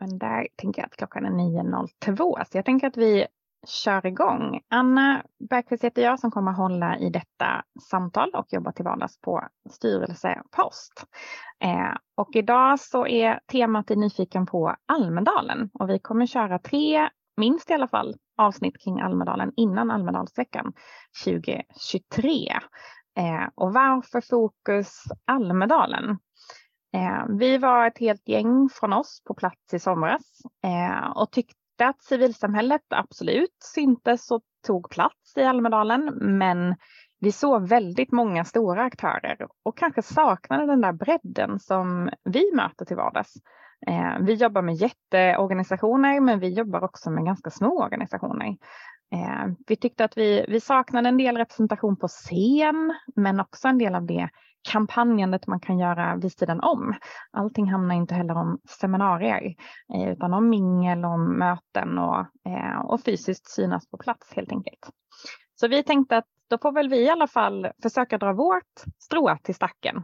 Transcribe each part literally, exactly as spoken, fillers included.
Men där tänker jag att klockan är nio noll två. Så jag tänker att vi kör igång. Anna Bergqvist heter jag som kommer hålla i detta samtal och jobbar till vardags på styrelsepost. Eh, och idag så är temat i Nyfiken på Almedalen. Och vi kommer köra tre, minst i alla fall, avsnitt kring Almedalen innan Almedalsveckan tjugo tjugotre. Eh, och varför fokus Almedalen? Eh, vi var ett helt gäng från oss på plats i somras eh, och tyckte att civilsamhället absolut syntes och tog plats i Almedalen, men vi såg väldigt många stora aktörer och kanske saknade den där bredden som vi möter till vardags. Eh, vi jobbar med jätteorganisationer, men vi jobbar också med ganska små organisationer. Eh, vi tyckte att vi, vi saknade en del representation på scen, men också en del av det kampanjandet man kan göra vid sidan om. Allting handlar inte heller om seminarier eh, utan om mingel, om möten och, eh, och fysiskt synas på plats helt enkelt. Så vi tänkte att då får väl vi i alla fall försöka dra vårt strå till stacken.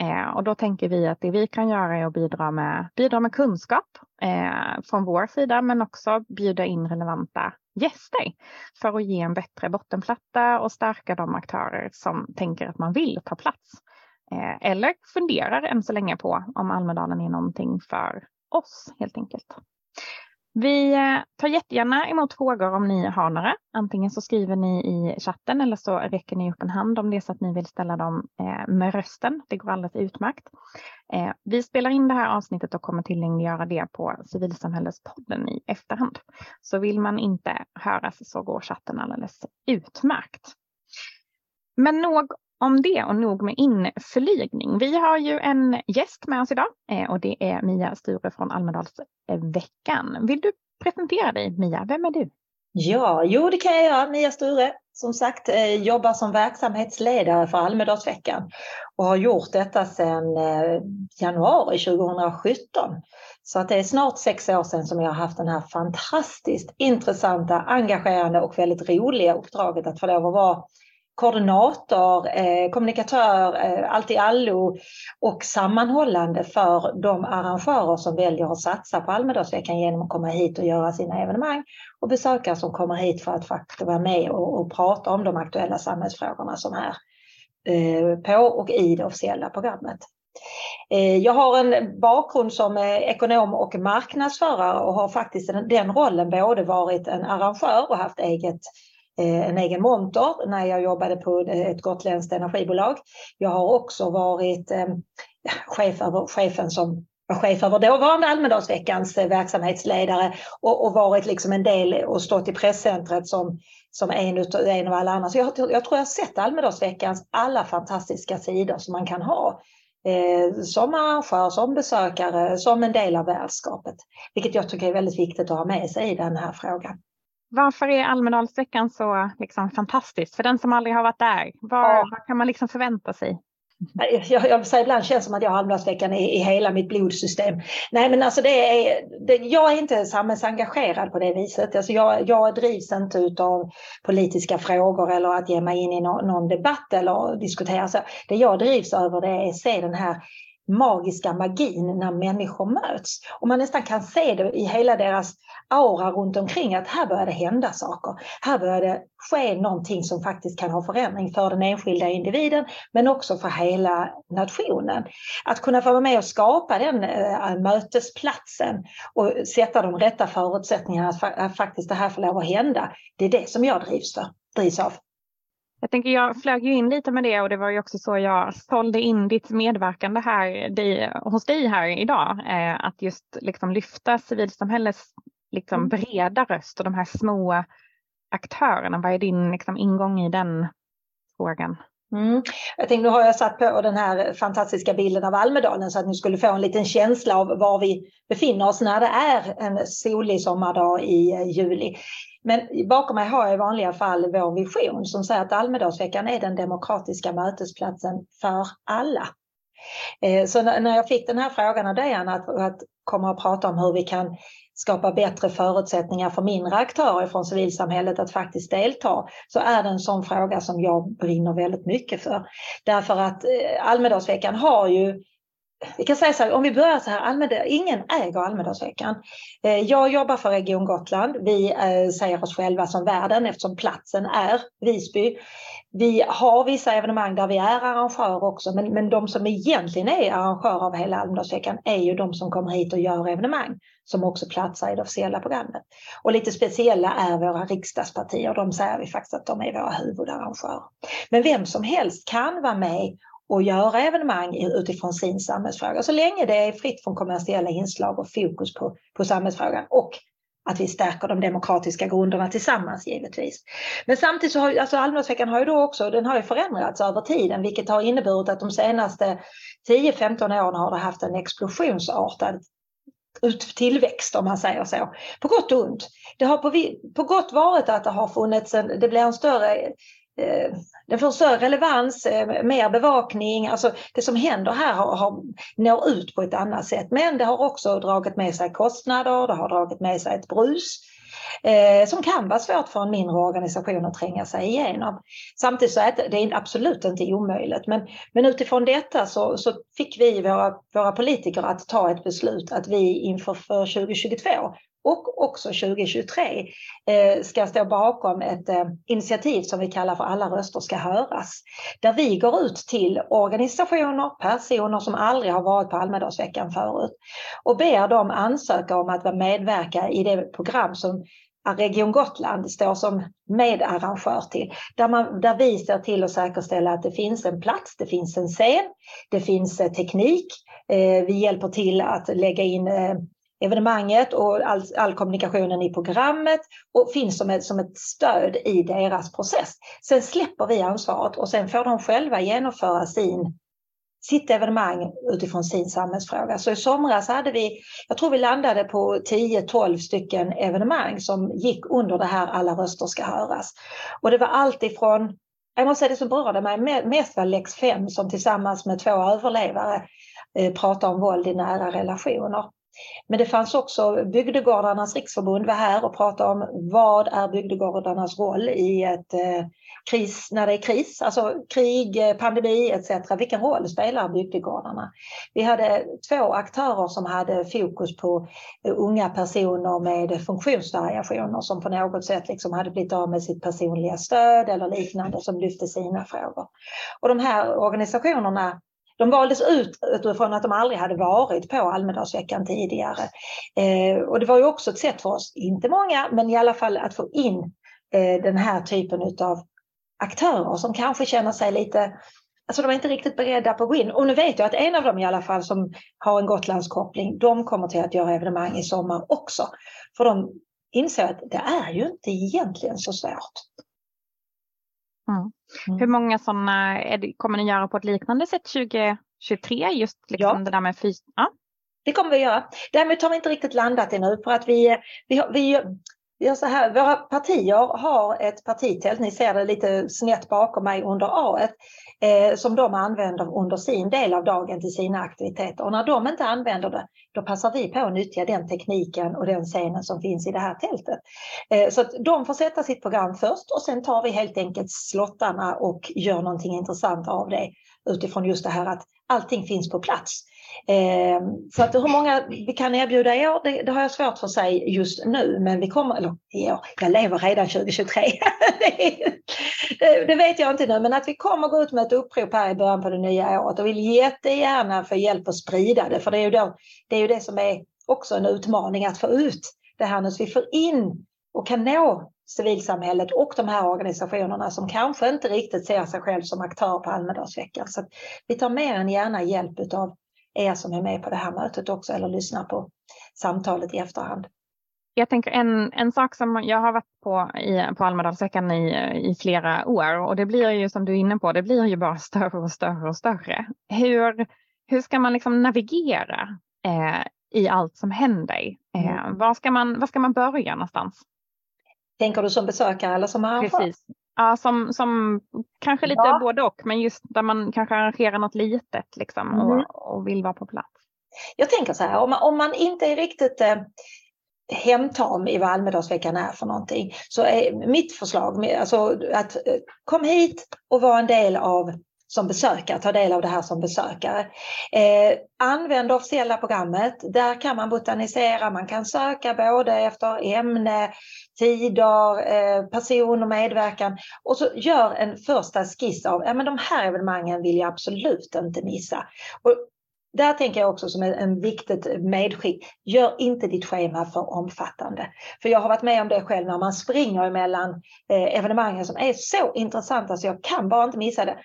Eh, och då tänker vi att det vi kan göra är att bidra med, bidra med kunskap eh, från vår sida, men också bjuda in relevanta gäster för att ge en bättre bottenplatta och stärka de aktörer som tänker att man vill ta plats. Eh, eller funderar än så länge på om Almedalen är någonting för oss helt enkelt. Vi tar jättegärna emot frågor om ni har några. Antingen så skriver ni i chatten eller så räcker ni upp en hand om det så att ni vill ställa dem med rösten. Det går alldeles utmärkt. Vi spelar in det här avsnittet och kommer tillgängliggöra det på Civilsamhällespodden i efterhand. Så vill man inte höras så går chatten alldeles utmärkt. Men nog om det och nog med inflygning. Vi har ju en gäst med oss idag och det är Mia Sture från Almedalsveckan. Vill du presentera dig, Mia? Vem är du? Ja, jo det kan jag göra. Mia Sture, som sagt, jobbar som verksamhetsledare för Almedalsveckan och har gjort detta sedan januari tjugo sjutton. Så att det är snart sex år sedan som jag har haft den här fantastiskt intressanta, engagerande och väldigt roliga uppdraget att få lov att vara koordinator, eh, kommunikatör, eh, allt i allo och sammanhållande för de arrangörer som väljer att satsa på Almedalsveckan genom att komma hit och göra sina evenemang och besökare som kommer hit för att faktiskt vara med och, och prata om de aktuella samhällsfrågorna som är eh, på och i det officiella programmet. Jag har en bakgrund som ekonom och marknadsförare och har faktiskt den, den rollen både varit en arrangör och haft eget en egen monter när jag jobbade på ett gotländskt energibolag. Jag har också varit chef över, chefen som var chef över dåvarande Almedalsveckans verksamhetsledare och, och varit liksom en del och stått i presscentret som, som en, utav, en av alla andra. Så jag, jag tror jag har sett Almedalsveckans alla fantastiska sidor som man kan ha. Eh, som arrangör, som besökare, som en del av värdskapet. Vilket jag tycker är väldigt viktigt att ha med sig i den här frågan. Varför är Almedalsveckan så liksom fantastisk? För den som aldrig har varit där, vad, ja. vad kan man liksom förvänta sig? Jag, jag säger ibland känns som att jag har Almedalsveckan i, i hela mitt blodsystem. Nej, men alltså det är, det, jag är inte samhällsengagerad på det viset. Alltså jag, jag drivs inte utav politiska frågor eller att ge mig in i någon, någon debatt eller diskutera. Alltså det jag drivs över det är att se den här magiska magin när människor möts. Och man nästan kan se det i hela deras aura runt omkring att här börjar det hända saker. Här börjar det ske någonting som faktiskt kan ha förändring för den enskilda individen men också för hela nationen. Att kunna vara med och skapa den äh, mötesplatsen och sätta de rätta förutsättningarna att, fa- att faktiskt det här får lov att hända. Det är det som jag drivs, för, drivs av. Jag tänker jag flög ju in lite med det och det var ju också så jag sålde in ditt medverkande här dig, hos dig här idag. Eh, att just liksom lyfta civilsamhällets liksom breda röst och de här små aktörerna. Vad är din liksom ingång i den frågan? Mm. Jag tänkte, nu har jag satt på den här fantastiska bilden av Almedalen så att ni skulle få en liten känsla av var vi befinner oss när det är en solig sommardag i juli. Men bakom mig har jag i vanliga fall vår vision som säger att Almedalsveckan är den demokratiska mötesplatsen för alla. Så när jag fick den här frågan av dig att, att komma och prata om hur vi kan skapa bättre förutsättningar för mindre aktörer från civilsamhället att faktiskt delta, så är det en sån fråga som jag brinner väldigt mycket för. Därför att Almedalsveckan har ju Vi kan säga så här, om vi börjar så här, Almedal, ingen äger Almedalsveckan. Jag jobbar för Region Gotland. Vi säger oss själva som värden eftersom platsen är Visby. Vi har vissa evenemang där vi är arrangörer också. Men, men de som egentligen är arrangörer av hela Almedalsveckan är ju de som kommer hit och gör evenemang. Som också platsar i det officiella programmet. Och lite speciella är våra riksdagspartier. De säger vi faktiskt att de är våra huvudarrangörer. Men vem som helst kan vara med och göra evenemang utifrån sin samhällsfråga. Så länge det är fritt från kommersiella inslag och fokus på, på samhällsfrågan. Och att vi stärker de demokratiska grunderna tillsammans givetvis. Men samtidigt så har alltså Almedalsveckan har ju då också, den har ju förändrats över tiden. Vilket har inneburit att de senaste tio femton åren har det haft en explosionsartad tillväxt om man säger så. På gott och ont. Det har på, på gott varit att det har funnits en, det blir en större... den får större relevans, mer bevakning, alltså det som händer här har, har, når ut på ett annat sätt, men det har också dragit med sig kostnader, det har dragit med sig ett brus eh, som kan vara svårt för en mindre organisation att tränga sig igenom. Samtidigt så är det absolut inte omöjligt, men, men utifrån detta så, så fick vi våra, våra politiker att ta ett beslut att vi inför för tjugo tjugotvå och också tjugo tjugotre eh, ska stå bakom ett eh, initiativ som vi kallar för Alla röster ska höras. Där vi går ut till organisationer, personer som aldrig har varit på Almedalsveckan förut. Och ber dem ansöka om att vara medverka i det program som Region Gotland står som medarrangör till. Där, man, där vi ser till att säkerställa att det finns en plats, det finns en scen, det finns eh, teknik. Eh, vi hjälper till att lägga in... Eh, evenemanget och all, all kommunikationen i programmet och finns som ett, som ett stöd i deras process. Sen släpper vi ansvaret och sen får de själva genomföra sin, sitt evenemang utifrån sin samhällsfråga. Så i somras hade vi, jag tror vi landade på tio tolv stycken evenemang som gick under det här Alla röster ska höras. Och det var allt ifrån, jag måste säga det som berörde mig mest var Lex fem som tillsammans med två överlevare eh, pratade om våld i nära relationer. Men det fanns också Bygdegårdarnas riksförbund var här och pratade om vad är bygdegårdarnas roll i ett eh, kris, när det är kris, alltså krig, pandemi et cetera. Vilken roll spelar bygdegårdarna? Vi hade två aktörer som hade fokus på eh, unga personer med funktionsvariationer som på något sätt liksom hade blivit av med sitt personliga stöd eller liknande som lyfte sina frågor. Och de här organisationerna de valdes ut utifrån att de aldrig hade varit på Almedalsveckan tidigare. Eh, och det var ju också ett sätt för oss, inte många, men i alla fall att få in eh, den här typen av aktörer som kanske känner sig lite... Alltså de är inte riktigt beredda på att gå in. Och nu vet jag att en av dem i alla fall som har en Gotlandskoppling, de kommer till att göra evenemang i sommar också. För de inser att det är ju inte egentligen så svårt. Mm. Mm. Hur många sådana kommer ni göra på ett liknande sätt tjugo tjugotre? Just liksom ja. Det där med fys- ja. Det kommer vi göra. Därmed har vi inte riktigt landat ännu för att vi, vi, vi, vi gör så här. Våra partier har ett partitält, ni ser det lite snett bakom mig under A ett, eh, som de använder under sin del av dagen till sina aktiviteter. Och när de inte använder det, då passar vi på att nyttja den tekniken och den scenen som finns i det här tältet. Så att de får sätta sitt program först och sen tar vi helt enkelt slottarna och gör någonting intressant av det utifrån just det här att allting finns på plats. Så att hur många vi kan erbjuda i år, det, det har jag svårt för att säga just nu. Men vi kommer, eller i år, jag lever redan tjugo tjugotre. Det vet jag inte nu, men att vi kommer gå ut med ett upprop här i början på det nya året och vill jättegärna få hjälp att sprida det. För det är ju då, det är ju det som är också en utmaning att få ut det här nu så vi får in och kan nå civilsamhället och de här organisationerna som kanske inte riktigt ser sig själv som aktör på Almedalsveckan. Så att vi tar mer än gärna hjälp av er som är med på det här mötet också eller lyssnar på samtalet i efterhand. Jag tänker en, en sak som jag har varit på, i, på Almedalsveckan i, i flera år och det blir ju som du är inne på, det blir ju bara större och större och större. Hur, hur ska man liksom navigera eh, i allt som händer? Eh, mm. var, ska man, var ska man börja någonstans? Tänker du som besökare eller som arrangör? Precis. Ja, som, som kanske lite ja. både och, men just där man kanske arrangerar något litet liksom, mm. och, och vill vara på plats. Jag tänker så här, om man, om man inte är riktigt... Eh... hemtam i vad Almedalsveckan är för någonting så är mitt förslag alltså att kom hit och var en del av som besökare, ta del av det här som besökare. Eh, använd officiella programmet, där kan man botanisera, man kan söka både efter ämne, tider, eh, person och medverkan, och så gör en första skiss av, ja men de här evenemangen vill jag absolut inte missa. Och där tänker jag också som en viktigt medskick, gör inte ditt schema för omfattande. För jag har varit med om det själv när man springer emellan eh, evenemangen som är så intressanta så jag kan bara inte missa det.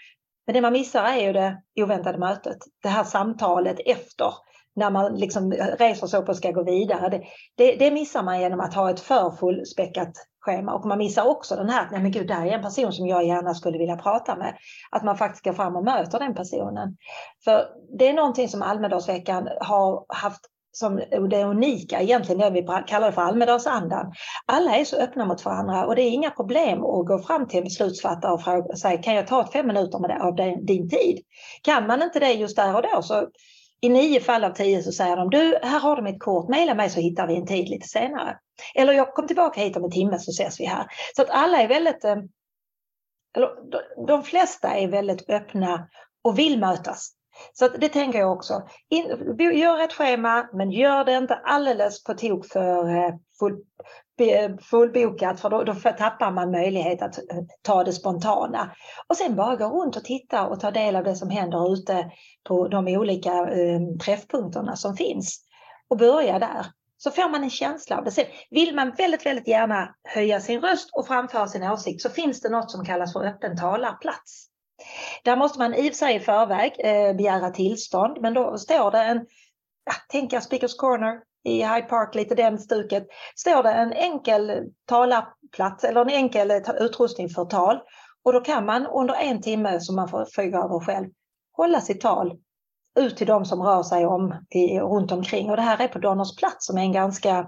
Men det man missar är ju det oväntade mötet. Det här samtalet efter. När man liksom reser sig upp och ska gå vidare. Det, det, det missar man genom att ha ett för fullspäckat schema. Och man missar också den här. Nej men gud, där är en person som jag gärna skulle vilja prata med. Att man faktiskt går fram och möter den personen. För det är någonting som Almedalsveckan har haft. Som det unika egentligen, det vi kallar det för Almedalsandan. Alla är så öppna mot varandra och det är inga problem att gå fram till en beslutsfattare och fråga och säga, kan jag ta fem minuter av din tid? Kan man inte det just där och då, så i nio fall av tio så säger de, du, här har de ett kort, mejla mig så hittar vi en tid lite senare. Eller jag kom tillbaka hit om en timme så ses vi här. Så att alla är väldigt, eller de flesta är väldigt öppna och vill mötas. Så det tänker jag också. In, gör ett schema, men gör det inte alldeles på tok för full, fullbokat. För då, då tappar man möjlighet att ta det spontana. Och sen bara gå runt och titta och ta del av det som händer ute på de olika eh, träffpunkterna som finns. Och börja där. Så får man en känsla av det. Sen vill man väldigt, väldigt gärna höja sin röst och framföra sin åsikt, så finns det något som kallas för öppen talarplats. Där måste man i sig i förväg eh, begära tillstånd, men då står det en, ja, tänk jag Speakers Corner i Hyde Park, lite den stuket, står det en enkel talarplats eller en enkel utrustning för tal, och då kan man under en timme som man får flyga över själv hålla sitt tal ut till de som rör sig om i, runt omkring, och det här är på Donners plats som är en ganska,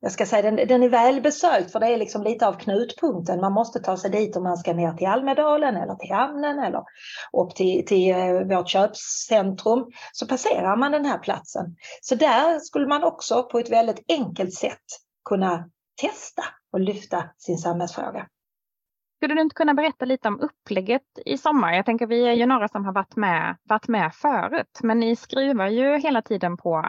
jag ska säga, den, den är väl besökt, för det är liksom lite av knutpunkten. Man måste ta sig dit om man ska ner till Almedalen eller till hamnen eller upp till, till vårt köpcentrum. Så passerar man den här platsen. Så där skulle man också på ett väldigt enkelt sätt kunna testa och lyfta sin samhällsfråga. Skulle du inte kunna berätta lite om upplägget i sommar? Jag tänker, vi är ju några som har varit med, varit med förut, men ni skriver ju hela tiden på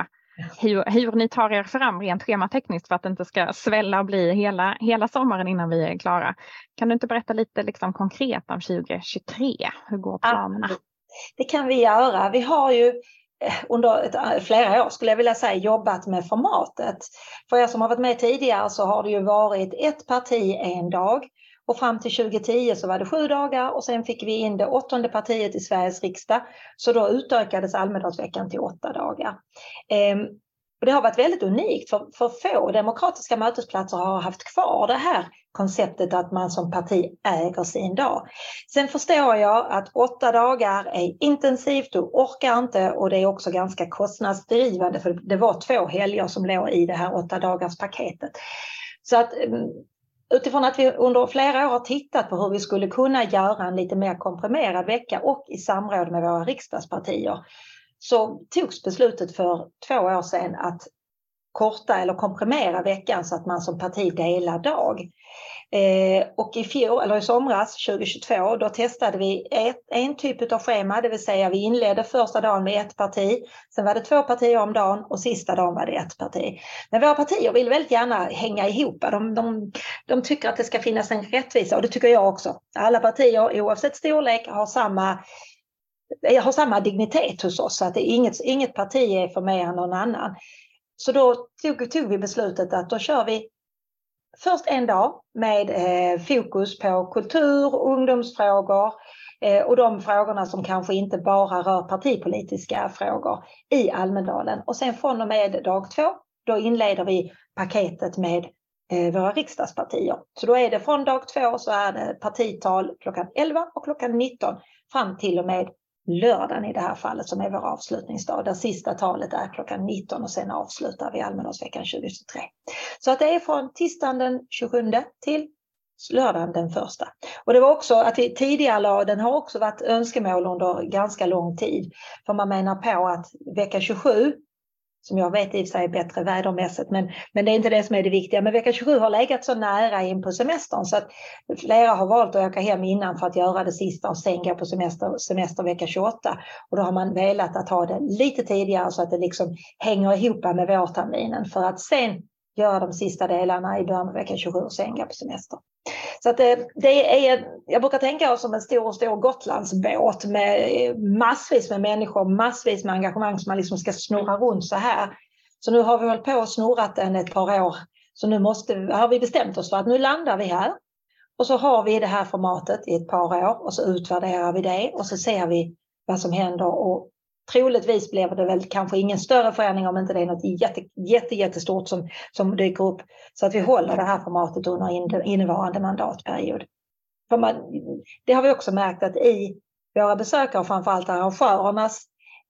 Hur, hur ni tar er fram rent schematekniskt för att det inte ska svälla och bli hela, hela sommaren innan vi är klara. Kan du inte berätta lite liksom konkret om tjugo tjugotre? Hur går planerna? Det kan vi göra. Vi har ju under ett, flera år skulle jag vilja säga jobbat med formatet. För er som har varit med tidigare så har det ju varit ett parti en dag. Och fram till tjugo tio så var det sju dagar och sen fick vi in det åttonde partiet i Sveriges riksdag. Så då utökades Almedalsveckan till åtta dagar. Ehm, och det har varit väldigt unikt, för, för få demokratiska mötesplatser har haft kvar det här konceptet att man som parti äger sin dag. Sen förstår jag att åtta dagar är intensivt, du orkar inte, och det är också ganska kostnadsdrivande, för det var två helger som låg i det här åtta dagars paketet. Så att... Utifrån att vi under flera år har tittat på hur vi skulle kunna göra en lite mer komprimerad vecka och i samråd med våra riksdagspartier, så togs beslutet för två år sedan att korta eller komprimera veckan så att man som parti delar dag. Eh, och i fjol, eller i somras tjugo tjugotvå, då testade vi ett, en typ av schema, det vill säga vi inledde första dagen med ett parti, sen var det två partier om dagen och sista dagen var det ett parti. Men våra partier vill väldigt gärna hänga ihop, de, de, de tycker att det ska finnas en rättvisa, och det tycker jag också. Alla partier oavsett storlek har samma, har samma dignitet hos oss, så att det är inget, inget parti är för mig än någon annan. Så då tog, tog vi beslutet att då kör vi först en dag med eh, fokus på kultur, ungdomsfrågor eh, och de frågorna som kanske inte bara rör partipolitiska frågor i Almedalen. Och sen från och med dag två, då inleder vi paketet med eh, våra riksdagspartier. Så då är det från dag två så är det partital klockan elva och klockan nitton fram till och med lördagen i det här fallet som är vår avslutningsdag. Det sista talet är klockan nitton och sen avslutar vi Almedalsveckan tjugo tjugotre. Så att det är från tisdagen den tjugosjunde till lördagen den första. Och det var också att vi tidigare, den har också varit önskemål under ganska lång tid. För man menar på att vecka tjugosju som jag vet i sig är bättre vädermässigt, men, men det är inte det som är det viktiga. Men vecka tjugosju har legat så nära in på semestern så att flera har valt att åka hem innan för att göra det sista och sen gå på semester, semester vecka tjugoåtta. Och då har man velat att ha det lite tidigare så att det liksom hänger ihop med vårterminen för att sen göra de sista delarna i början av vecka tjugosju och sen gå på semester. Så att det, det är, jag brukar tänka oss som en stor, stor Gotlandsbåt med massvis med människor, massvis med engagemang som man liksom ska snurra runt så här. Så nu har vi hållit på och snurrat den ett par år. Så nu måste, har vi bestämt oss för att nu landar vi här. Och så har vi det här formatet i ett par år och så utvärderar vi det och så ser vi vad som händer. Och troligtvis blev det väl kanske ingen större förändring om inte det är något jätte, jätte, jättestort som, som dyker upp. Så att vi håller det här formatet under innevarande mandatperiod. För man, det har vi också märkt att i våra besökare och framförallt arrangörernas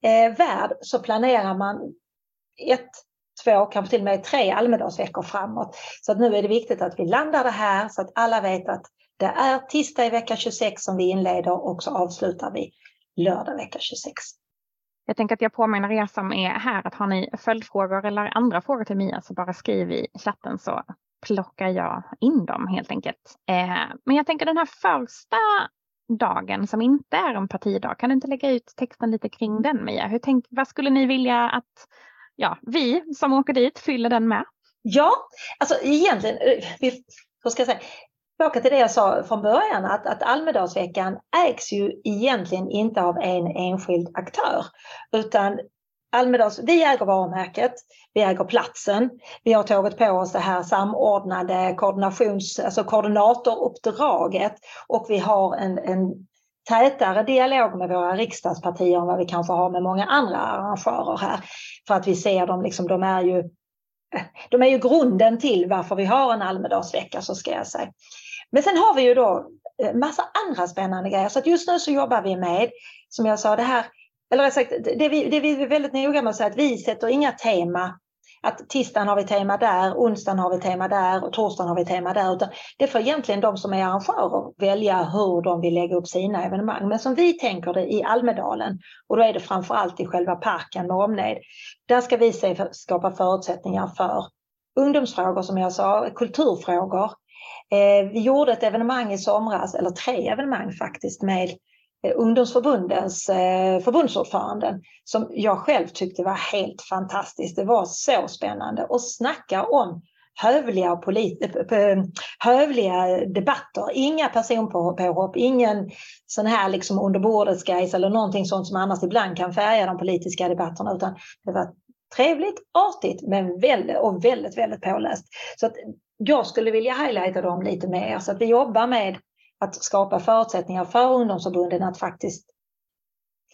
eh, värld så planerar man ett, två, kanske till och med tre allmändagsveckor framåt. Så att nu är det viktigt att vi landar det här så att alla vet att det är tisdag i vecka tjugosex som vi inleder och så avslutar vi lördag vecka tjugosex. Jag tänker att jag påminner er som är här att har ni följdfrågor eller andra frågor till Mia så bara skriv i chatten så plockar jag in dem helt enkelt. Eh, men jag tänker den här första dagen som inte är en partidag, kan du inte lägga ut texten lite kring den Mia? Hur tänk, vad skulle ni vilja att ja, vi som åker dit fyller den med? Ja, alltså egentligen, vi, vad ska jag säga? Tillbaka till det jag sa från början att, att Almedalsveckan ägs ju egentligen inte av en enskild aktör utan Almedals, vi äger varumärket, vi äger platsen, vi har tagit på oss det här samordnade koordinations, alltså koordinatoruppdraget och vi har en, en tätare dialog med våra riksdagspartier än vad vi kanske har med många andra arrangörer här för att vi ser dem liksom, de är ju De är ju grunden till varför vi har en Almedalsvecka så ska jag säga. Men sen har vi ju då massa andra spännande grejer. Så att just nu så jobbar vi med, som jag sa, det här. Eller jag sagt, det vi, det vi är väldigt noga med att säga att vi sätter inga tema. Att tisdagen har vi tema där, onsdagen har vi tema där och torsdagen har vi tema där. Utan det får egentligen de som är arrangörer välja hur de vill lägga upp sina evenemang. Men som vi tänker det i Almedalen, och då är det framförallt i själva parken med omnejd. Där ska vi skapa förutsättningar för ungdomsfrågor som jag sa, kulturfrågor. Vi gjorde ett evenemang i somras, eller tre evenemang faktiskt med ungdomsförbundens förbundsordföranden som jag själv tyckte var helt fantastiskt. Det var så spännande att snacka om hövliga, politi- hövliga debatter. Inga personpåhopp, ingen sån här liksom underbordets guys eller någonting sånt som annars ibland kan färga de politiska debatterna utan det var trevligt, artigt men väldigt, och väldigt, väldigt påläst. Så att jag skulle vilja highlighta dem lite mer så att vi jobbar med att skapa förutsättningar för ungdomsförbunden att faktiskt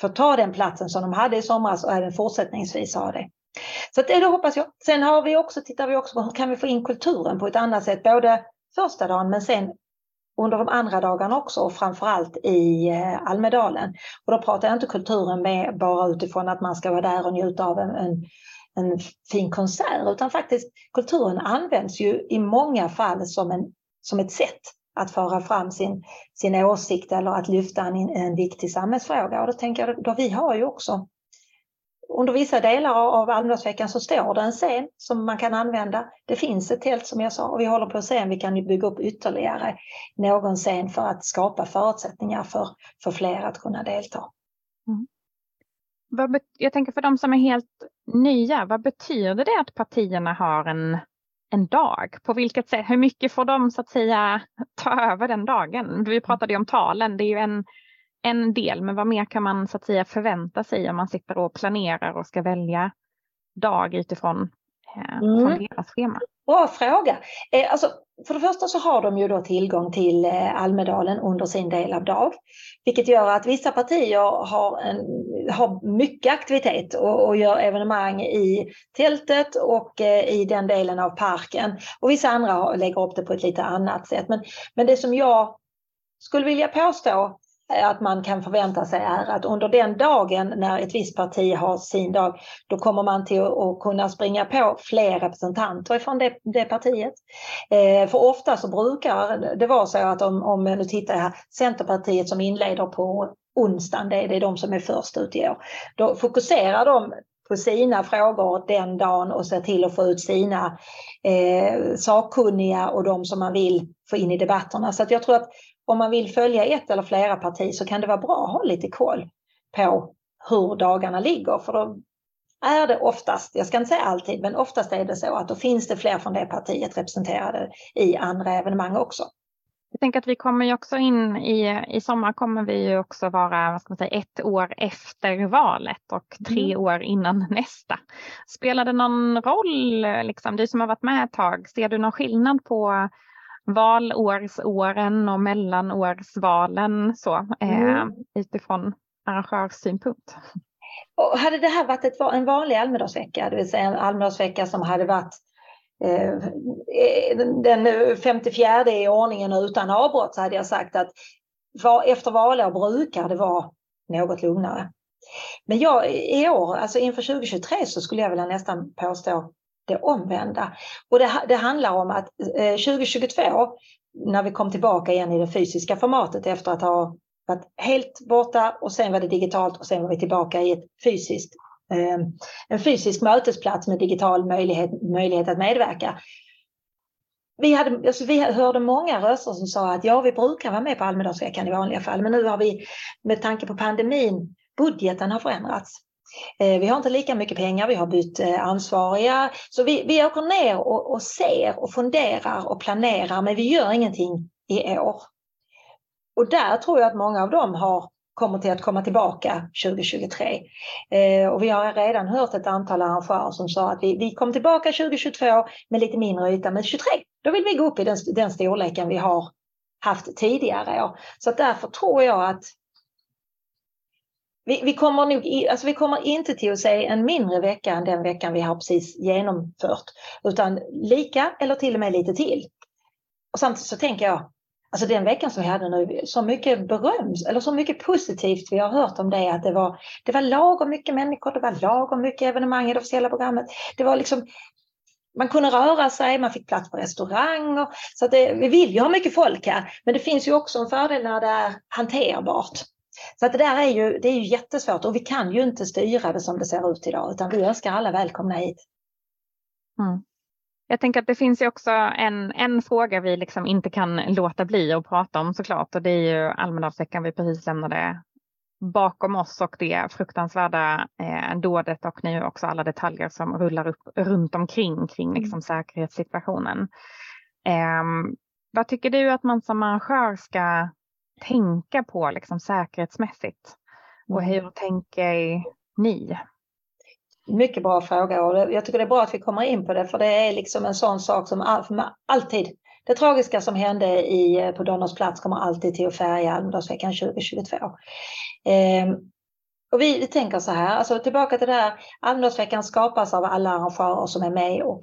få ta den platsen som de hade i somras och även fortsättningsvis ha det. Så att det hoppas jag. Sen har vi också, tittar vi också på hur kan vi få in kulturen på ett annat sätt. Både första dagen men sen under de andra dagarna också och framförallt i Almedalen. Och då pratar jag inte kulturen med bara utifrån att man ska vara där och njuta av en, en en fin konsert. Utan faktiskt kulturen används ju i många fall som, en, som ett sätt att föra fram sin, sin åsikt eller att lyfta en, en viktig samhällsfråga. Och då tänker jag, då vi har ju också under vissa delar av Almedalsveckan så står det en scen som man kan använda. Det finns ett tält som jag sa och vi håller på att se om vi kan bygga upp ytterligare någon scen för att skapa förutsättningar för, för fler att kunna delta. Mm. Vad bet- jag tänker för de som är helt nya, vad betyder det att partierna har en... en dag? På vilket sätt? Hur mycket får de så att säga ta över den dagen? Vi pratade ju om talen, det är ju en, en del, men vad mer kan man så att säga förvänta sig om man sitter och planerar och ska välja dag utifrån eh, mm. från deras schema? Bra fråga. Eh, alltså, för det första så har de ju då tillgång till eh, Almedalen under sin del av dag. Vilket gör att vissa partier har, en, har mycket aktivitet och, och gör evenemang i tältet och eh, i den delen av parken. Och vissa andra har, lägger upp det på ett lite annat sätt. Men, men det som jag skulle vilja påstå att man kan förvänta sig är att under den dagen när ett visst parti har sin dag, då kommer man till att kunna springa på fler representanter från det, det partiet. Eh, för ofta så brukar det vara så att om, om nu tittar här, Centerpartiet som inleder på onsdagen, det är, det är de som är först ut i år, då fokuserar de på sina frågor den dagen och se till att få ut sina eh, sakkunniga och de som man vill få in i debatterna. Så att jag tror att om man vill följa ett eller flera partier så kan det vara bra att ha lite koll på hur dagarna ligger. För då är det oftast, jag ska inte säga alltid, men oftast är det så att då finns det fler från det partiet representerade i andra evenemang också. Jag tänker att vi kommer ju också in i, i sommar kommer vi ju också vara vad ska man säga, ett år efter valet och tre mm. år innan nästa. Spelar det någon roll, liksom, du som har varit med ett tag, ser du någon skillnad på valårsåren och mellanårsvalen så, mm. eh, utifrån arrangörssynpunkt? Och hade det här varit ett, en vanlig Almedalsvecka, det vill säga en Almedalsvecka som hade varit den femtiofjärde i ordningen utan avbrott, så hade jag sagt att efter valår brukar det vara något lugnare. Men jag, i år, alltså inför tjugo tjugotre, så skulle jag vilja nästan påstå det omvända. Och det, det handlar om att tjugo tjugotvå, när vi kom tillbaka igen i det fysiska formatet efter att ha varit helt borta och sen var det digitalt och sen var vi tillbaka i ett fysiskt, en fysisk mötesplats med digital möjlighet, möjlighet att medverka. Vi, hade, alltså vi hörde många röster som sa att ja, vi brukar vara med på Almedalsveckan i vanliga fall, men nu har vi med tanke på pandemin, budgeten har förändrats. Vi har inte lika mycket pengar, vi har bytt ansvariga. Så vi, vi åker ner och, och ser och funderar och planerar, men vi gör ingenting i år. Och där tror jag att många av dem har kommer till att komma tillbaka tjugo tjugotre. Eh, och vi har redan hört ett antal arrangörer som sa att vi, vi kom tillbaka tjugo tjugotvå med lite mindre yta, men tjugotre. Då vill vi gå upp i den, den storleken vi har haft tidigare år. Så att därför tror jag att vi, vi, kommer nog i, alltså vi kommer inte till att se en mindre vecka än den veckan vi har precis genomfört. Utan lika eller till och med lite till. Och samtidigt så tänker jag, alltså den veckan som vi hade nu, så mycket beröm eller så mycket positivt vi har hört om det, att det var, det var lagom mycket människor, det var lagom mycket evenemang i det officiella programmet. Det var liksom, man kunde röra sig, man fick plats på restaurang. Och, så att det, vi vill ju ha mycket folk här, men det finns ju också en fördel när det är hanterbart. Så att det där är ju, det är ju jättesvårt och vi kan ju inte styra det som det ser ut idag, utan vi önskar alla välkomna hit. Mm. Jag tänker att det finns ju också en, en fråga vi liksom inte kan låta bli att prata om såklart. Och det är ju Almedalsveckan vi precis lämnade bakom oss och det fruktansvärda eh, dådet och nu också alla detaljer som rullar upp runt omkring kring liksom säkerhetssituationen. Eh, vad tycker du att man som arrangör ska tänka på liksom säkerhetsmässigt? Och hur tänker ni? Mycket bra fråga och jag tycker det är bra att vi kommer in på det, för det är liksom en sån sak som alltid, det tragiska som hände i, på Donners plats kommer alltid till att färga Almedalsveckan tjugo tjugotvå. Ehm, och vi tänker så här, alltså tillbaka till det här, Almedalsveckan skapas av alla arrangörer som är med och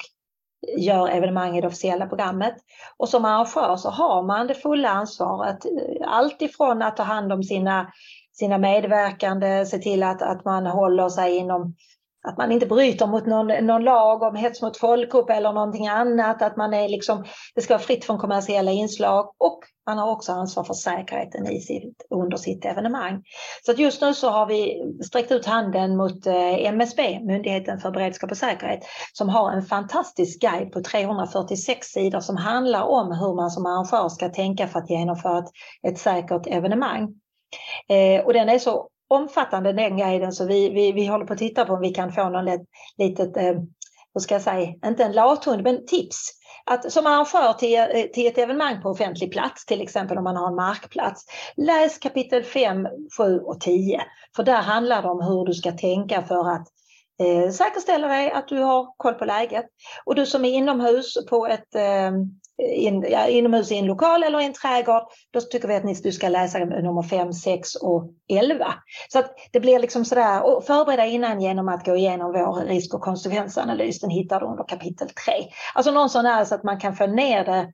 gör evenemang i det officiella programmet. Och som arrangör så har man det fulla ansvaret, allt ifrån att ta hand om sina, sina medverkande, se till att, att man håller sig inom, att man inte bryter mot någon, någon lag om hets mot folkgrupp eller någonting annat. Att man är liksom, det ska vara fritt från kommersiella inslag. Och man har också ansvar för säkerheten i sitt, under sitt evenemang. Så att just nu så har vi sträckt ut handen mot M S B, Myndigheten för beredskap och säkerhet. Som har en fantastisk guide på trehundrafyrtiosex sidor som handlar om hur man som arrangör ska tänka för att genomföra ett, ett säkert evenemang. Eh, och den är så omfattande den guiden, så vi, vi, vi håller på att titta på om vi kan få någon litet, eh, hur ska jag säga, inte en lathund, men tips. Att som arrangör till, till ett evenemang på offentlig plats, till exempel om man har en markplats, läs kapitel fem, sju och tio. För där handlar det om hur du ska tänka för att eh, säkerställa dig att du har koll på läget. Och du som är inomhus på ett... Eh, In, ja, inomhus i en lokal eller i en trädgård, då tycker vi att ni, du ska läsa nummer fem, sex och elva. Så att det blir liksom sådär, och förbereda innan genom att gå igenom vår risk- och konsekvensanalys, den hittar du under kapitel tre. Alltså någon sån här, så att man kan få ner det,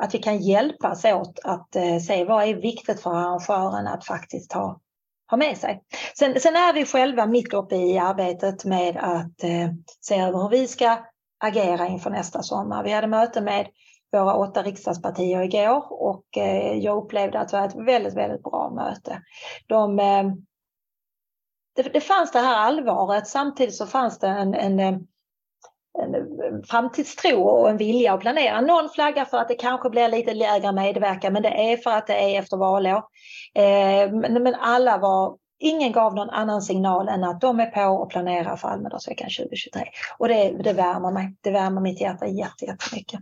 att vi kan hjälpas åt att eh, se vad är viktigt för arrangören att faktiskt ha, ha med sig. Sen, sen är vi själva mitt uppe i arbetet med att eh, se över hur vi ska agera inför nästa sommar. Vi hade möte med våra åtta riksdagspartier igår och jag upplevde att det var ett väldigt, väldigt bra möte. De, det, det fanns det här allvaret, samtidigt så fanns det en, en, en framtidstro och en vilja att planera. Någon flaggar för att det kanske blir lite lägre medverkan, men det är för att det är efter valår. Eh, men, men alla var, ingen gav någon annan signal än att de är på och planerar för Almedalsveckan tjugo tjugotre. Och det, det värmer mig. Det värmer mitt hjärta jätte, jättemycket.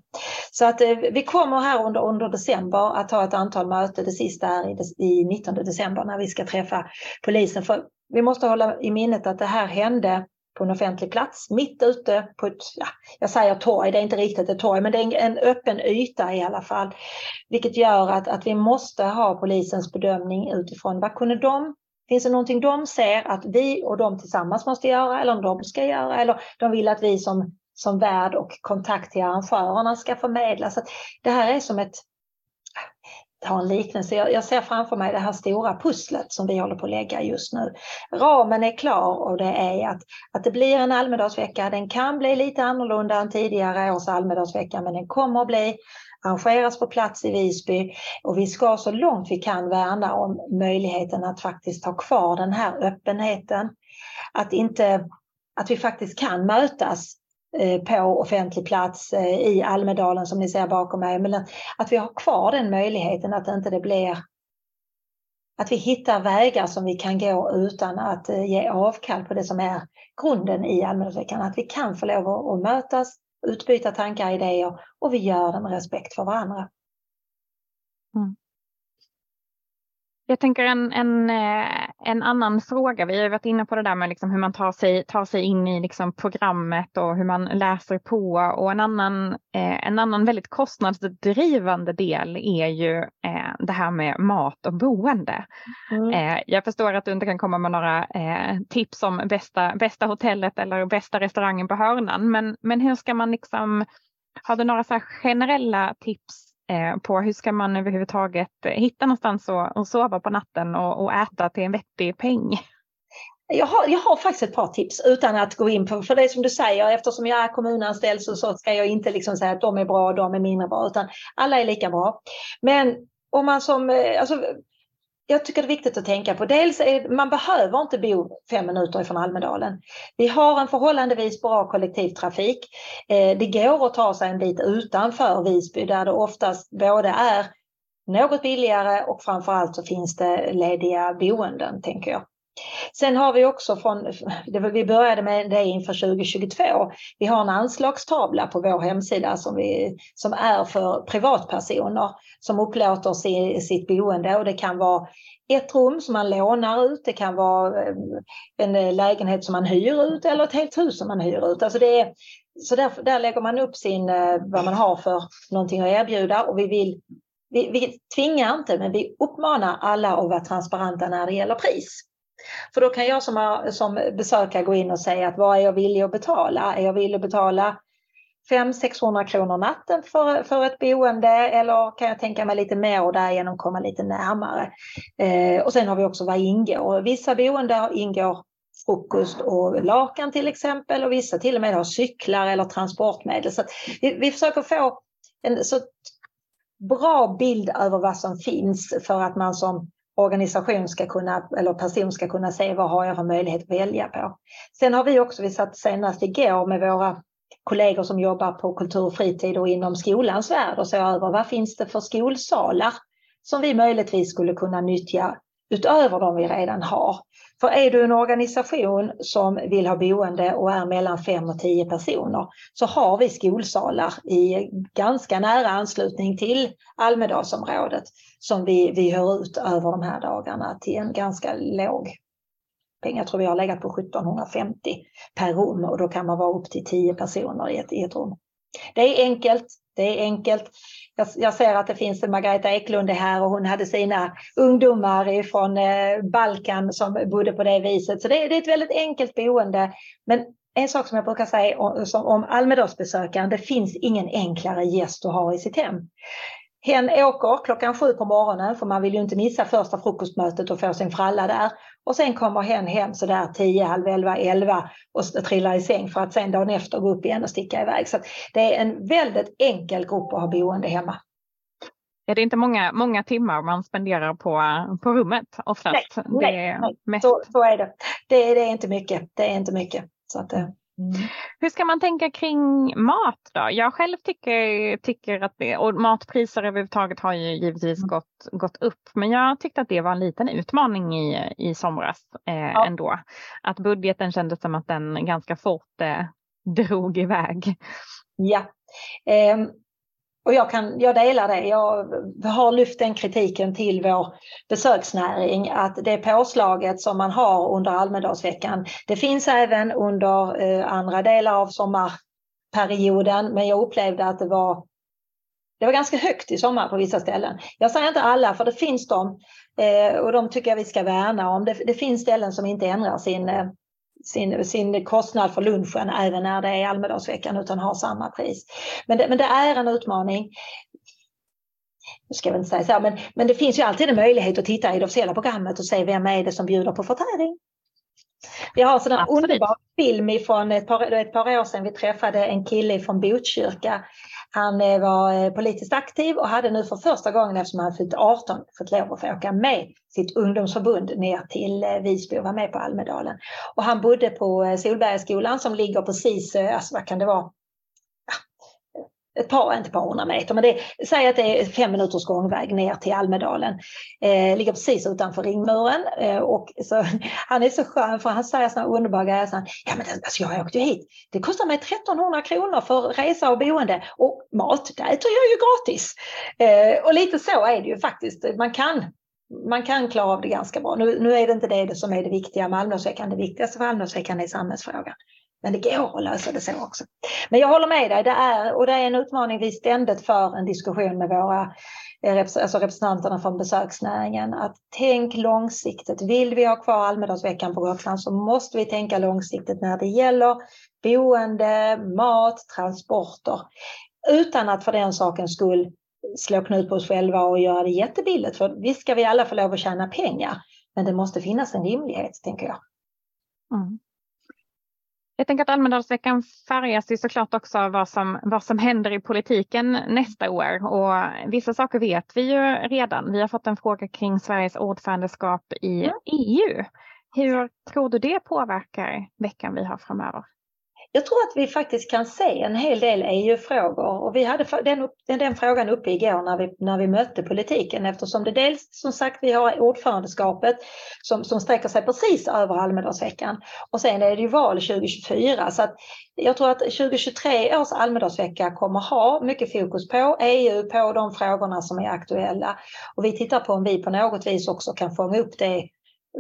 Så att eh, vi kommer här under, under december att ha ett antal möten. Det sista är i, i nittonde december när vi ska träffa polisen. För vi måste hålla i minnet att det här hände på en offentlig plats, mitt ute på ett, ja, jag säger torg, det är inte riktigt ett torg, men det är en, en öppen yta i alla fall. Vilket gör att, att vi måste ha polisens bedömning utifrån, vad kunde de, finns det någonting de ser att vi och de tillsammans måste göra, eller om de ska göra, eller de vill att vi som, som värd och kontakt till arrangörerna ska förmedla. Så att det här är som ett, har en liknelse. Jag, jag ser framför mig det här stora pusslet som vi håller på att lägga just nu. Ramen är klar och det är att, att det blir en Almedalsvecka. Den kan bli lite annorlunda än tidigare års Almedalsvecka, men den kommer att bli arrangeras på plats i Visby, och vi ska så långt vi kan värna om möjligheten att faktiskt ha kvar den här öppenheten. Att, inte, att vi faktiskt kan mötas på offentlig plats i Almedalen som ni ser bakom mig, men att vi har kvar den möjligheten, att inte det blir, att vi hittar vägar som vi kan gå utan att ge avkall på det som är grunden i Almedalsveckan, att vi kan få lov att mötas, utbyta tankar och idéer, och vi gör det med respekt för varandra. Mm. Jag tänker en, en, en annan fråga. Vi har ju varit inne på det där med liksom hur man tar sig, tar sig in i liksom programmet och hur man läser på. Och en annan, en annan väldigt kostnadsdrivande del är ju det här med mat och boende. Mm. Jag förstår att du inte kan komma med några tips om bästa, bästa hotellet eller bästa restaurangen på hörnan. Men, men hur ska man liksom, har du några så här generella tips på hur ska man överhuvudtaget hitta någonstans och, och sova på natten och, och äta till en vettig peng? Jag har, jag har faktiskt ett par tips utan att gå in på, för det som du säger, eftersom jag är kommunanställd så, så ska jag inte liksom säga att de är bra och de är mindre bra, utan alla är lika bra. Men om man som, alltså, jag tycker det är viktigt att tänka på, dels är, man behöver inte bo fem minuter ifrån Almedalen. Vi har en förhållandevis bra kollektivtrafik. Eh, det går att ta sig en bit utanför Visby där det oftast både är något billigare och framförallt så finns det lediga boenden, tänker jag. Sen har vi också från, vi började med det inför tjugo tjugotvå, vi har en anslagstavla på vår hemsida som, vi, som är för privatpersoner som upplåter sin, sitt boende, och det kan vara ett rum som man lånar ut, det kan vara en lägenhet som man hyr ut eller ett helt hus som man hyr ut. Alltså det är, så där, där lägger man upp sin, vad man har för någonting att erbjuda, och vi vill vi, vi tvingar inte, men vi uppmanar alla att vara transparenta när det gäller pris. För då kan jag som, som besökare gå in och säga att vad är jag villig att betala? Är jag villig att betala fem till sexhundra kronor natten för, för ett boende, eller kan jag tänka mig lite mer och därigenom komma lite närmare? Eh, och sen har vi också vad ingår. Vissa boende ingår frukost och lakan till exempel, och vissa till och med har cyklar eller transportmedel. Så att vi, vi försöker få en så bra bild över vad som finns för att man som organisation ska kunna, eller person ska kunna se vad har jag för möjlighet att välja på. Sen har vi också, vi satt senast igår med våra kollegor som jobbar på kultur och fritid och inom skolans värld och så över vad finns det för skolsalar som vi möjligtvis skulle kunna nyttja utöver de vi redan har. För är du en organisation som vill ha boende och är mellan fem och tio personer, så har vi skolsalar i ganska nära anslutning till Almedalsområdet som vi, vi hör ut över de här dagarna till en ganska låg peng. Jag tror vi har legat på sjuttonhundrafemtio per rum, och då kan man vara upp till tio personer i ett, i ett rum. Det är enkelt, det är enkelt. Jag, jag ser att det finns en Margareta Eklund här, och hon hade sina ungdomar från eh, Balkan som bodde på det viset. Så det, det är ett väldigt enkelt boende. Men en sak som jag brukar säga om, som, om Almedalsbesökaren, det finns ingen enklare gäst att ha i sitt hem. Hen åker klockan sju på morgonen, för man vill ju inte missa första frukostmötet och få sin fralla där. Och sen kommer hen hem så där tio, halv elva, elva och trillar i säng för att sen dagen efter gå upp igen och sticka iväg. Så det är en väldigt enkel grupp att ha boende hemma. är det inte många, många timmar man spenderar på, på rummet oftast. Nej, det nej, är nej. Mest. Så, så är det. det. Det är inte mycket. Det är inte mycket. Så att, mm. Hur ska man tänka kring mat då? Jag själv tycker, tycker att det, och matpriser överhuvudtaget har ju givetvis mm. gått, gått upp. Men jag tyckte att det var en liten utmaning i, i somras eh, ja. ändå. Att budgeten kändes som att den ganska fort eh, drog iväg. Ja. Um. Och jag, kan, jag delar det. Jag har lyft den kritiken till vår besöksnäring att det påslaget som man har under Almedalsveckan, det finns även under eh, andra delar av sommarperioden, men jag upplevde att det var, det var ganska högt i sommar på vissa ställen. Jag säger inte alla, för det finns de eh, och de tycker jag vi ska värna om. Det, det finns ställen som inte ändrar sin eh, Sin, sin kostnad för lunchen även när det är Almedalsveckan utan har samma pris. Men det, men det är en utmaning. Nu ska jag inte säga så här, men, men det finns ju alltid en möjlighet att titta i det officiella programmet och se vem är det som bjuder på förtäring. Vi har sån en underbar film från ett par, ett par år sedan vi träffade en kille från Botkyrka. Han var politiskt aktiv och hade nu för första gången eftersom han fyllt arton fått lov att få åka med sitt ungdomsförbund ner till Visby och var med på Almedalen. Och han bodde på Solbergsskolan som ligger precis, alltså vad kan det vara? Ett par, inte par hundra meter, men det, säg att det är fem minuters gångväg ner till Almedalen. Eh, ligger precis utanför ringmuren. Eh, och så, han är så skön för han säger sådana underbara grejer. Så han, ja, men alltså, jag åkte ju hit. Det kostar mig trettonhundra kronor för resa och boende. Och mat, det äter jag ju gratis. Eh, och lite så är det ju faktiskt. Man kan, man kan klara av det ganska bra. Nu, nu är det inte det som är det viktiga med Almedalsveckan. Det viktigaste för Almedalsveckan är samhällsfrågan. Men det går att lösa det så också. Men jag håller med dig. Det är, och det är en utmaning vi ständigt för en diskussion med våra alltså representanterna från besöksnäringen. Att tänk långsiktigt. Vill vi ha kvar Almedalsveckan på Gotland så måste vi tänka långsiktigt när det gäller boende, mat, transporter. Utan att för den sakens skull slå knut på oss själva och göra det jättebilligt. För visst ska vi alla få lov att tjäna pengar. Men det måste finnas en rimlighet, tänker jag. Mm. Jag tänker att Almedalsveckan färgas ju såklart också av vad som, vad som händer i politiken nästa år. Och vissa saker vet vi ju redan. Vi har fått en fråga kring Sveriges ordförandeskap i mm. E U. Hur tror du det påverkar veckan vi har framöver? Jag tror att vi faktiskt kan se en hel del E U-frågor. Och vi hade den, den frågan uppe igår när vi, när vi mötte politiken. Eftersom det dels, som sagt, vi har ordförandeskapet som, som sträcker sig precis över Almedalsveckan. Och sen är det ju val tjugo tjugofyra. Så att jag tror att tjugo tjugotre års Almedalsvecka kommer ha mycket fokus på E U, på de frågorna som är aktuella. Och vi tittar på om vi på något vis också kan fånga upp det.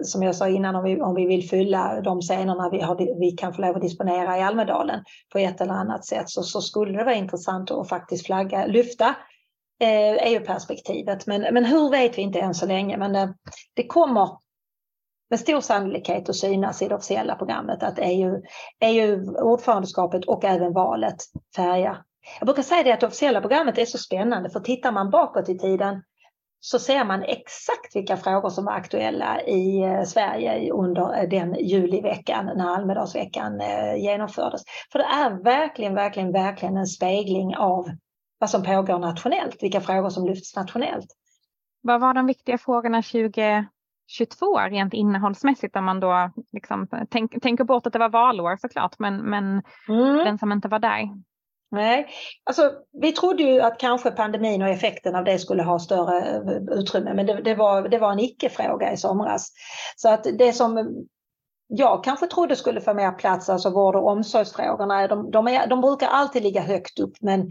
Som jag sa innan, om vi, om vi vill fylla de scenerna vi, har, vi kan få lov att disponera i Almedalen på ett eller annat sätt så, så skulle det vara intressant att faktiskt flagga, lyfta eh, E U-perspektivet. Men, men hur vet vi inte än så länge. Men eh, det kommer med stor sannolikhet att synas i det officiella programmet att E U, E U-ordförandeskapet och även valet färgar. Jag brukar säga det att det officiella programmet är så spännande för tittar man bakåt i tiden så ser man exakt vilka frågor som var aktuella i Sverige under den juliveckan när Almedalsveckan genomfördes. För det är verkligen, verkligen, verkligen en spegling av vad som pågår nationellt, vilka frågor som lyfts nationellt. Vad var de viktiga frågorna tjugo tjugotvå rent innehållsmässigt om man då liksom, tänk, tänker bort att det var valår såklart, men, men mm. den som inte var där? Nej, alltså vi trodde ju att kanske pandemin och effekten av det skulle ha större utrymme men det, det, var, det var en icke-fråga i somras. Så att det som jag kanske trodde skulle få mer plats, alltså vård- och omsorgsfrågorna, de, de, är, de brukar alltid ligga högt upp men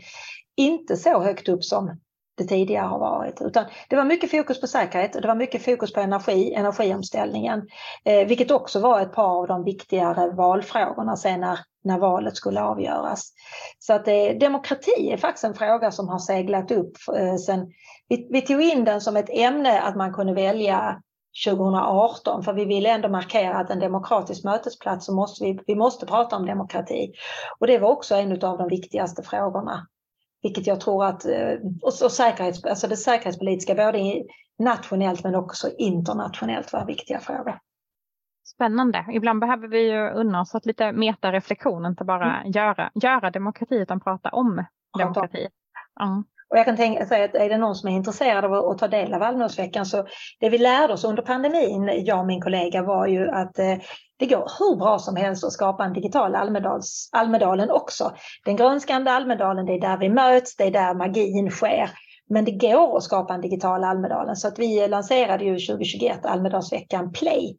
inte så högt upp som det tidigare har varit. Utan det var mycket fokus på säkerhet och det var mycket fokus på energi, energiomställningen. Eh, vilket också var ett par av de viktigare valfrågorna sen när, när valet skulle avgöras. Så att eh, demokrati är faktiskt en fråga som har seglat upp. Eh, sen, vi, vi tog in den som ett ämne att man kunde välja tjugo arton för vi ville ändå markera att en demokratisk mötesplats så måste vi, vi måste prata om demokrati. Och det var också en av de viktigaste frågorna. Vilket jag tror att, och säkerhets, alltså det säkerhetspolitiska både nationellt men också internationellt var viktiga frågor. Spännande. Ibland behöver vi ju unna oss att lite metareflektion, inte bara mm. göra, göra demokrati utan prata om demokrati. Ja. Och jag kan tänka sig att är det någon som är intresserad av att ta del av Almedalsveckan, så det vi lärde oss under pandemin, jag och min kollega, var ju att det går hur bra som helst att skapa en digital Almedals, Almedalen också. Den grönskande Almedalen, det är där vi möts, det är där magin sker. Men det går att skapa en digital Almedalen, så att vi lanserade ju tjugohundratjugoett Almedalsveckan Play.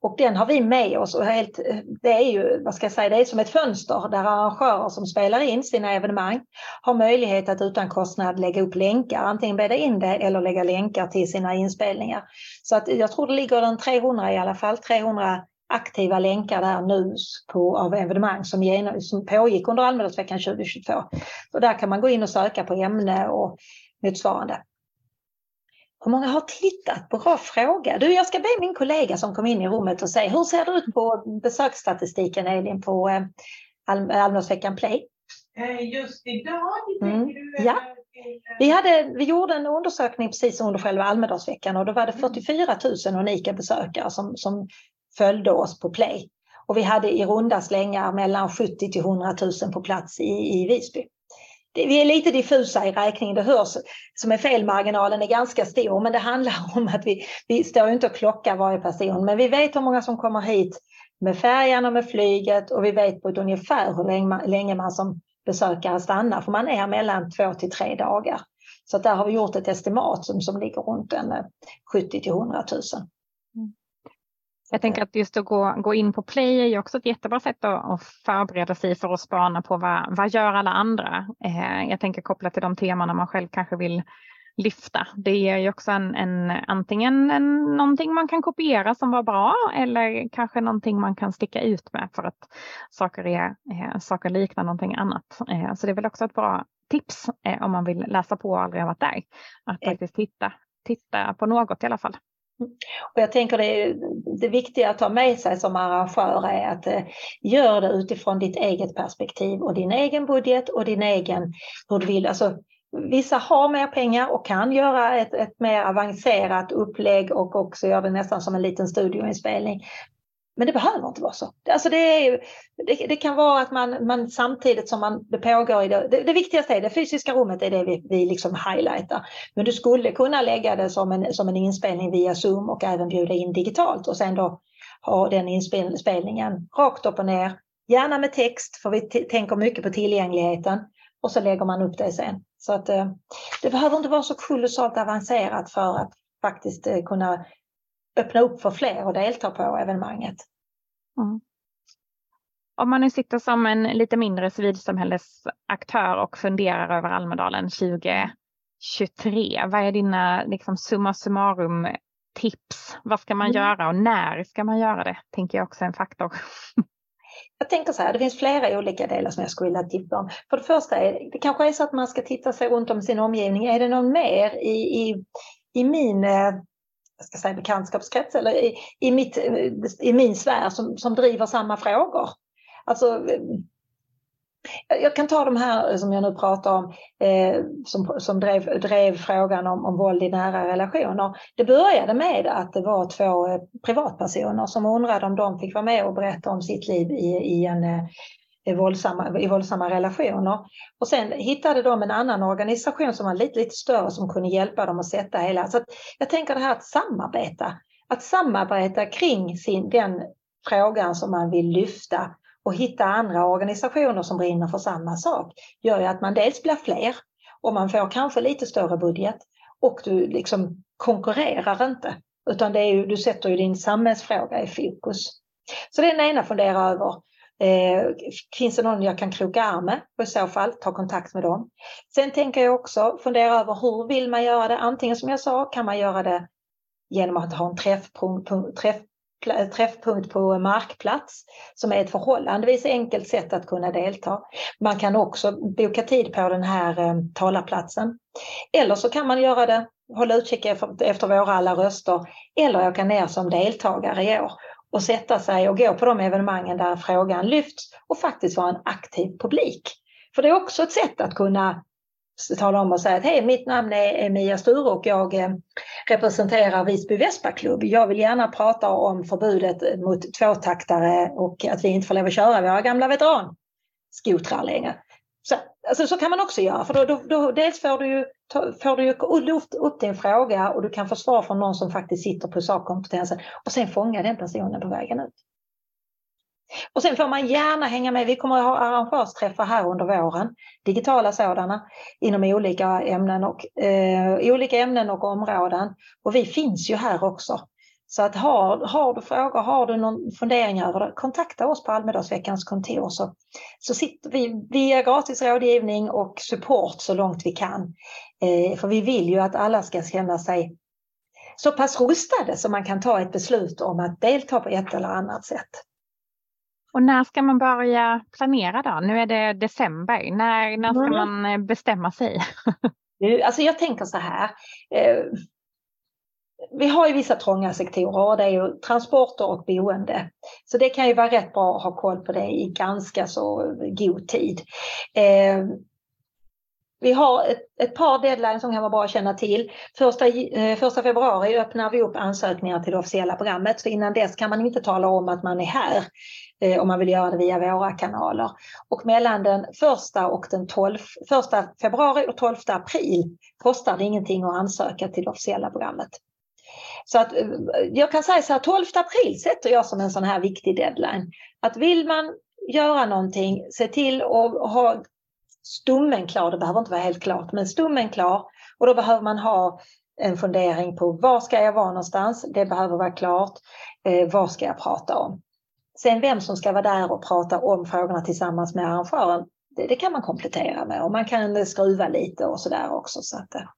Och den har vi med oss, och helt, det är ju, vad ska jag säga, det är som ett fönster där arrangörer som spelar in sina evenemang har möjlighet att utan kostnad lägga upp länkar, antingen bädda in det eller lägga länkar till sina inspelningar. Så att jag tror det ligger en trehundra i alla fall, trehundra aktiva länkar där nu på, av evenemang som, gen, som pågick under Almedalsveckan tjugohundratjugotvå. Och där kan man gå in och söka på ämne och motsvarande. Hur många har tittat? Bra fråga. Du, jag ska be min kollega som kom in i rummet och säga, hur ser det ut på besöksstatistiken, Elin, på eh, Alm- Almedalsveckan Play? Just idag, mm. du, ja. till, vi, hade, vi gjorde en undersökning precis under själva Almedalsveckan, och då var det fyrtiofyra tusen unika besökare som, som följde oss på Play. Och vi hade i runda slängar mellan sjuttio till hundra tusen på plats i, i Visby. Vi är lite diffusa i räkningen, det hörs som är felmarginalen är ganska stor, men det handlar om att vi, vi står inte och klockar varje person, men vi vet hur många som kommer hit med färjan och med flyget, och vi vet på ett ungefär hur länge man, länge man som besökare stannar, för man är mellan två till tre dagar. Så där har vi gjort ett estimat som, som ligger runt en sjuttio till hundra tusen. Jag tänker att just att gå, gå in på Play är ju också ett jättebra sätt att, att förbereda sig för att spana på vad, vad gör alla andra. Eh, jag tänker kopplat till de teman man själv kanske vill lyfta. Det är ju också en, en, antingen en, någonting man kan kopiera som var bra, eller kanske någonting man kan sticka ut med för att saker, är, eh, saker liknar någonting annat. Eh, så det är väl också ett bra tips eh, om man vill läsa på och aldrig har varit där. Att faktiskt titta, titta på något i alla fall. Och jag tänker det, det viktiga att ta med sig som arrangör är att eh, gör det utifrån ditt eget perspektiv och din egen budget och din egen hur du vill. Alltså, vissa har mer pengar och kan göra ett, ett mer avancerat upplägg och också gör det nästan som en liten studioinspelning. Men det behöver inte vara så. Alltså det, är, det, det kan vara att man, man samtidigt som man, det pågår i det, det, det viktigaste är det fysiska rummet, är det vi, vi liksom highlightar. Men du skulle kunna lägga det som en, som en inspelning via Zoom och även bjuda in digitalt. Och sen då ha den inspelningen rakt upp och ner. Gärna med text, för vi t- tänker mycket på tillgängligheten. Och så lägger man upp det sen. Så att, det behöver inte vara så kolossalt avancerat för att faktiskt kunna öppna upp för fler och delta på evenemanget. Mm. Om man nu sitter som en lite mindre civilsamhällesaktör och funderar över Almedalen tjugohundratjugotre. Vad är dina liksom, summa summarum tips? Vad ska man mm. göra och när ska man göra det? Tänker jag också är en faktor. Jag tänker så här, det finns flera olika delar som jag skulle vilja tippa om. För det första är det kanske är så att man ska titta sig runt om sin omgivning. Är det någon mer i, i, i min... ska säga bekantskapskrets eller i, i, mitt, i min sfär som, som driver samma frågor. Alltså, jag kan ta de här som jag nu pratar om eh, som, som drev, drev frågan om, om våld i nära relationer. Det började med att det var två privatpersoner som undrade om de fick vara med och berätta om sitt liv i, i en eh, I våldsamma, i våldsamma relationer. Och sen hittade de en annan organisation som var lite, lite större som kunde hjälpa dem att sätta hela. Så att jag tänker det här att samarbeta. Att samarbeta kring sin, den frågan som man vill lyfta. Och hitta andra organisationer som brinner för samma sak. Gör ju att man dels blir fler. Och man får kanske lite större budget. Och du liksom konkurrerar inte. Utan det är ju, du sätter ju din samhällsfråga i fokus. Så det är den ena fundera över. Eh, finns det någon jag kan kroka arm med, och i så fall ta kontakt med dem. Sen tänker jag också fundera över hur vill man göra det. Antingen som jag sa kan man göra det genom att ha en träffpunkt, träff, träffpunkt på markplats som är ett förhållandevis enkelt sätt att kunna delta. Man kan också boka tid på den här eh, talarplatsen. Eller så kan man göra det, hålla utkik efter våra alla röster, eller jag kan ner som deltagare i år. Och sätta sig och gå på de evenemangen där frågan lyfts. Och faktiskt vara en aktiv publik. För det är också ett sätt att kunna tala om och säga att hej, mitt namn är Mia Sture och jag representerar Visby Vespaklubb. Jag vill gärna prata om förbudet mot tvåtaktare och att vi inte får lov att köra våra gamla veteranskotrar längre. Så Alltså så kan man också göra, för då, då, då, dels får du, ju, får du ju upp din fråga och du kan få svar från någon som faktiskt sitter på sakkompetensen och sen fånga den personen på vägen ut. Och sen får man gärna hänga med, vi kommer att ha arrangörsträffar här under våren, digitala sådana inom olika ämnen och, eh, olika ämnen och områden, och vi finns ju här också. Så att har, har du frågor, har du någon fundering över det, kontakta oss på Almedalsveckans kontor. Så, så sitter vi, vi ger gratis rådgivning och support så långt vi kan. Eh, för vi vill ju att alla ska känna sig så pass rustade så man kan ta ett beslut om att delta på ett eller annat sätt. Och när ska man börja planera då? Nu är det december. När, när ska mm. man bestämma sig? Alltså jag tänker så här... Eh, Vi har ju vissa trånga sektorer och det är ju transporter och boende. Så det kan ju vara rätt bra att ha koll på det i ganska så god tid. Eh, vi har ett, ett par deadlines som kan vara bra att känna till. Första, eh, första februari öppnar vi upp ansökningar till det officiella programmet. Så innan dess kan man inte tala om att man är här eh, om man vill göra det via våra kanaler. Och mellan den första och den tolfte första februari och tolfte april kostar det ingenting att ansöka till det officiella programmet. Så att, jag kan säga så här, tolfte april sätter jag som en sån här viktig deadline. Att vill man göra någonting, se till att ha stommen klar. Det behöver inte vara helt klart, men stommen klar. Och då behöver man ha en fundering på var ska jag vara någonstans. Det behöver vara klart. Eh, vad ska jag prata om? Sen vem som ska vara där och prata om frågorna tillsammans med arrangören. Det, det kan man komplettera med. Och man kan skruva lite och sådär också. Så att... Eh.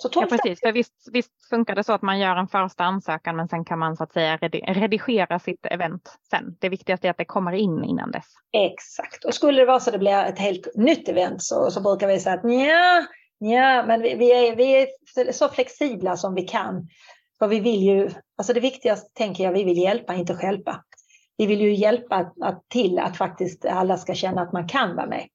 Så ja, precis. För visst, visst funkar det så att man gör en första ansökan, men sen kan man så att säga redigera sitt event sen. Det viktigaste är att det kommer in innan dess. Exakt. Och skulle det vara så att det blir ett helt nytt event så, så brukar vi säga att nja, nja, men vi, vi, är, vi är så flexibla som vi kan. För vi vill ju, alltså det viktigaste tänker jag, vi vill hjälpa, inte stjälpa. Vi vill ju hjälpa att, att till att faktiskt alla ska känna att man kan vara med.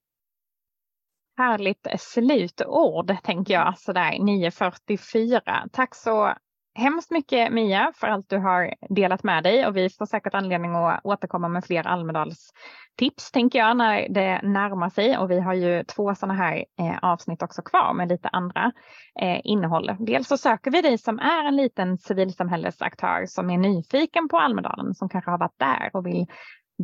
Härligt slutord tänker jag sådär nio fyrtiofyra. Tack så hemskt mycket Mia för allt du har delat med dig, och vi får säkert anledning att återkomma med fler Almedalstips tänker jag när det närmar sig, och vi har ju två sådana här eh, avsnitt också kvar med lite andra eh, innehåll. Dels så söker vi dig som är en liten civilsamhällesaktör som är nyfiken på Almedalen, som kanske har varit där och vill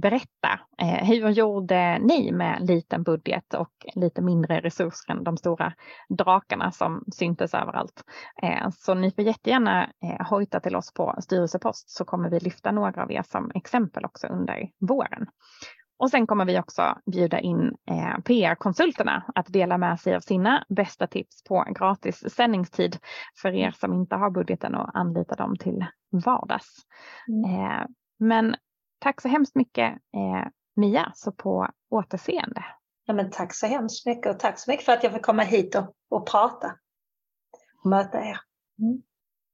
berätta, eh, hur gjorde ni med liten budget och lite mindre resurser än de stora drakarna som syntes överallt. Eh, så ni får jättegärna eh, hojta till oss på styrelsepost, så kommer vi lyfta några av er som exempel också under våren. Och sen kommer vi också bjuda in eh, P R-konsulterna att dela med sig av sina bästa tips på gratis sändningstid för er som inte har budgeten och anlita dem till vardags. Eh, men Tack så hemskt mycket eh, Mia, så på återseende. Ja, men tack så hemskt mycket, och tack så mycket för att jag fick komma hit och, och prata och möta er. Mm.